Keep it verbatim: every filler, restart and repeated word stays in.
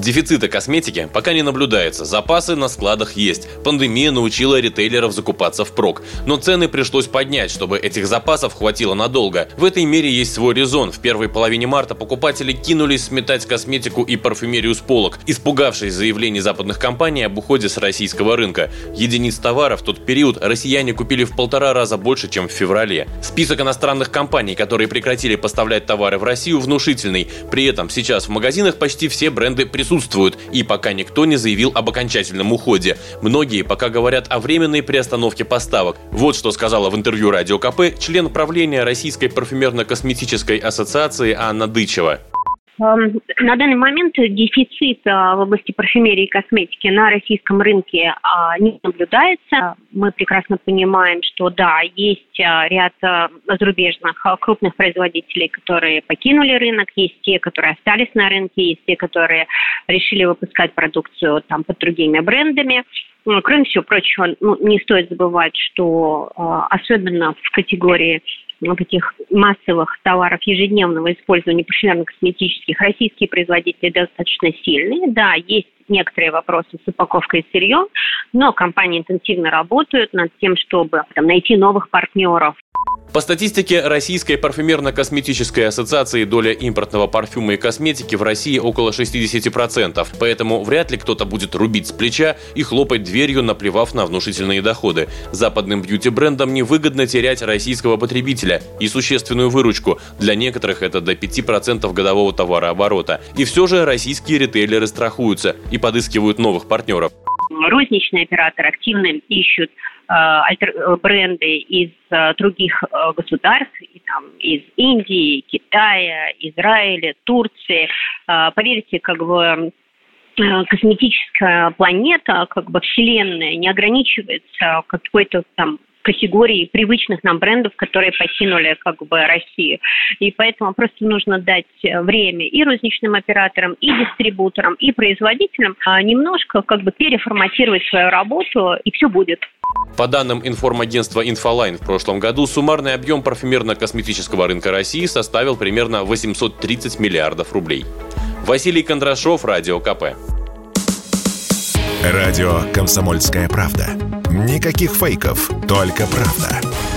Дефицита косметики пока не наблюдается, запасы на складах есть. Пандемия научила ритейлеров закупаться впрок. Но цены пришлось поднять, чтобы этих запасов хватило надолго. В этой мере есть свой резон. В первой половине марта покупатели кинулись сметать косметику и парфюмерию с полок, испугавшись заявлений западных компаний об уходе с российского рынка. Единиц товара в тот период россияне купили в полтора раза больше, чем в феврале. Список иностранных компаний, которые прекратили поставлять товары в Россию, внушительный. При этом сейчас в магазинах почти все бренды присутствуют. Присутствуют, и пока никто не заявил об окончательном уходе. Многие пока говорят о временной приостановке поставок. Вот что сказала в интервью Радио ка пэ член правления Российской парфюмерно-косметической ассоциации Анна Дычева. На данный момент дефицит в области парфюмерии и косметики на российском рынке не наблюдается. Мы прекрасно понимаем, что да, есть ряд зарубежных крупных производителей, которые покинули рынок, есть те, которые остались на рынке, есть те, которые решили выпускать продукцию там, под другими брендами. Кроме всего прочего, ну, не стоит забывать, что особенно в категории таких массовых товаров ежедневного использования парфюмерно-косметических российские производители достаточно сильные. Да, есть некоторые вопросы с упаковкой и сырьем, но компании интенсивно работают над тем, чтобы там, найти новых партнеров. По статистике Российской парфюмерно-косметической ассоциации доля импортного парфюма и косметики в России около шестьдесят процентов, поэтому вряд ли кто-то будет рубить с плеча и хлопать дверью, наплевав на внушительные доходы. Западным бьюти-брендам невыгодно терять российского потребителя и существенную выручку, для некоторых это до пяти процентов годового товарооборота. И все же российские ритейлеры страхуются и подыскивают новых партнеров. Розничные операторы активно ищут э, бренды из э, других э, государств, и, там, из Индии, Китая, Израиля, Турции. Э, поверьте, как бы э, косметическая планета, как бы вселенная, не ограничивается какой-то там категории привычных нам брендов, которые покинули как бы Россию. И поэтому просто нужно дать время и розничным операторам, и дистрибуторам, и производителям немножко как бы переформатировать свою работу, и все будет. По данным информагентства «Инфолайн», в прошлом году суммарный объем парфюмерно-косметического рынка России составил примерно восемьсот тридцать миллиардов рублей. Василий Кондрашов, Радио ка пэ. Радио «Комсомольская правда». Никаких фейков, только правда.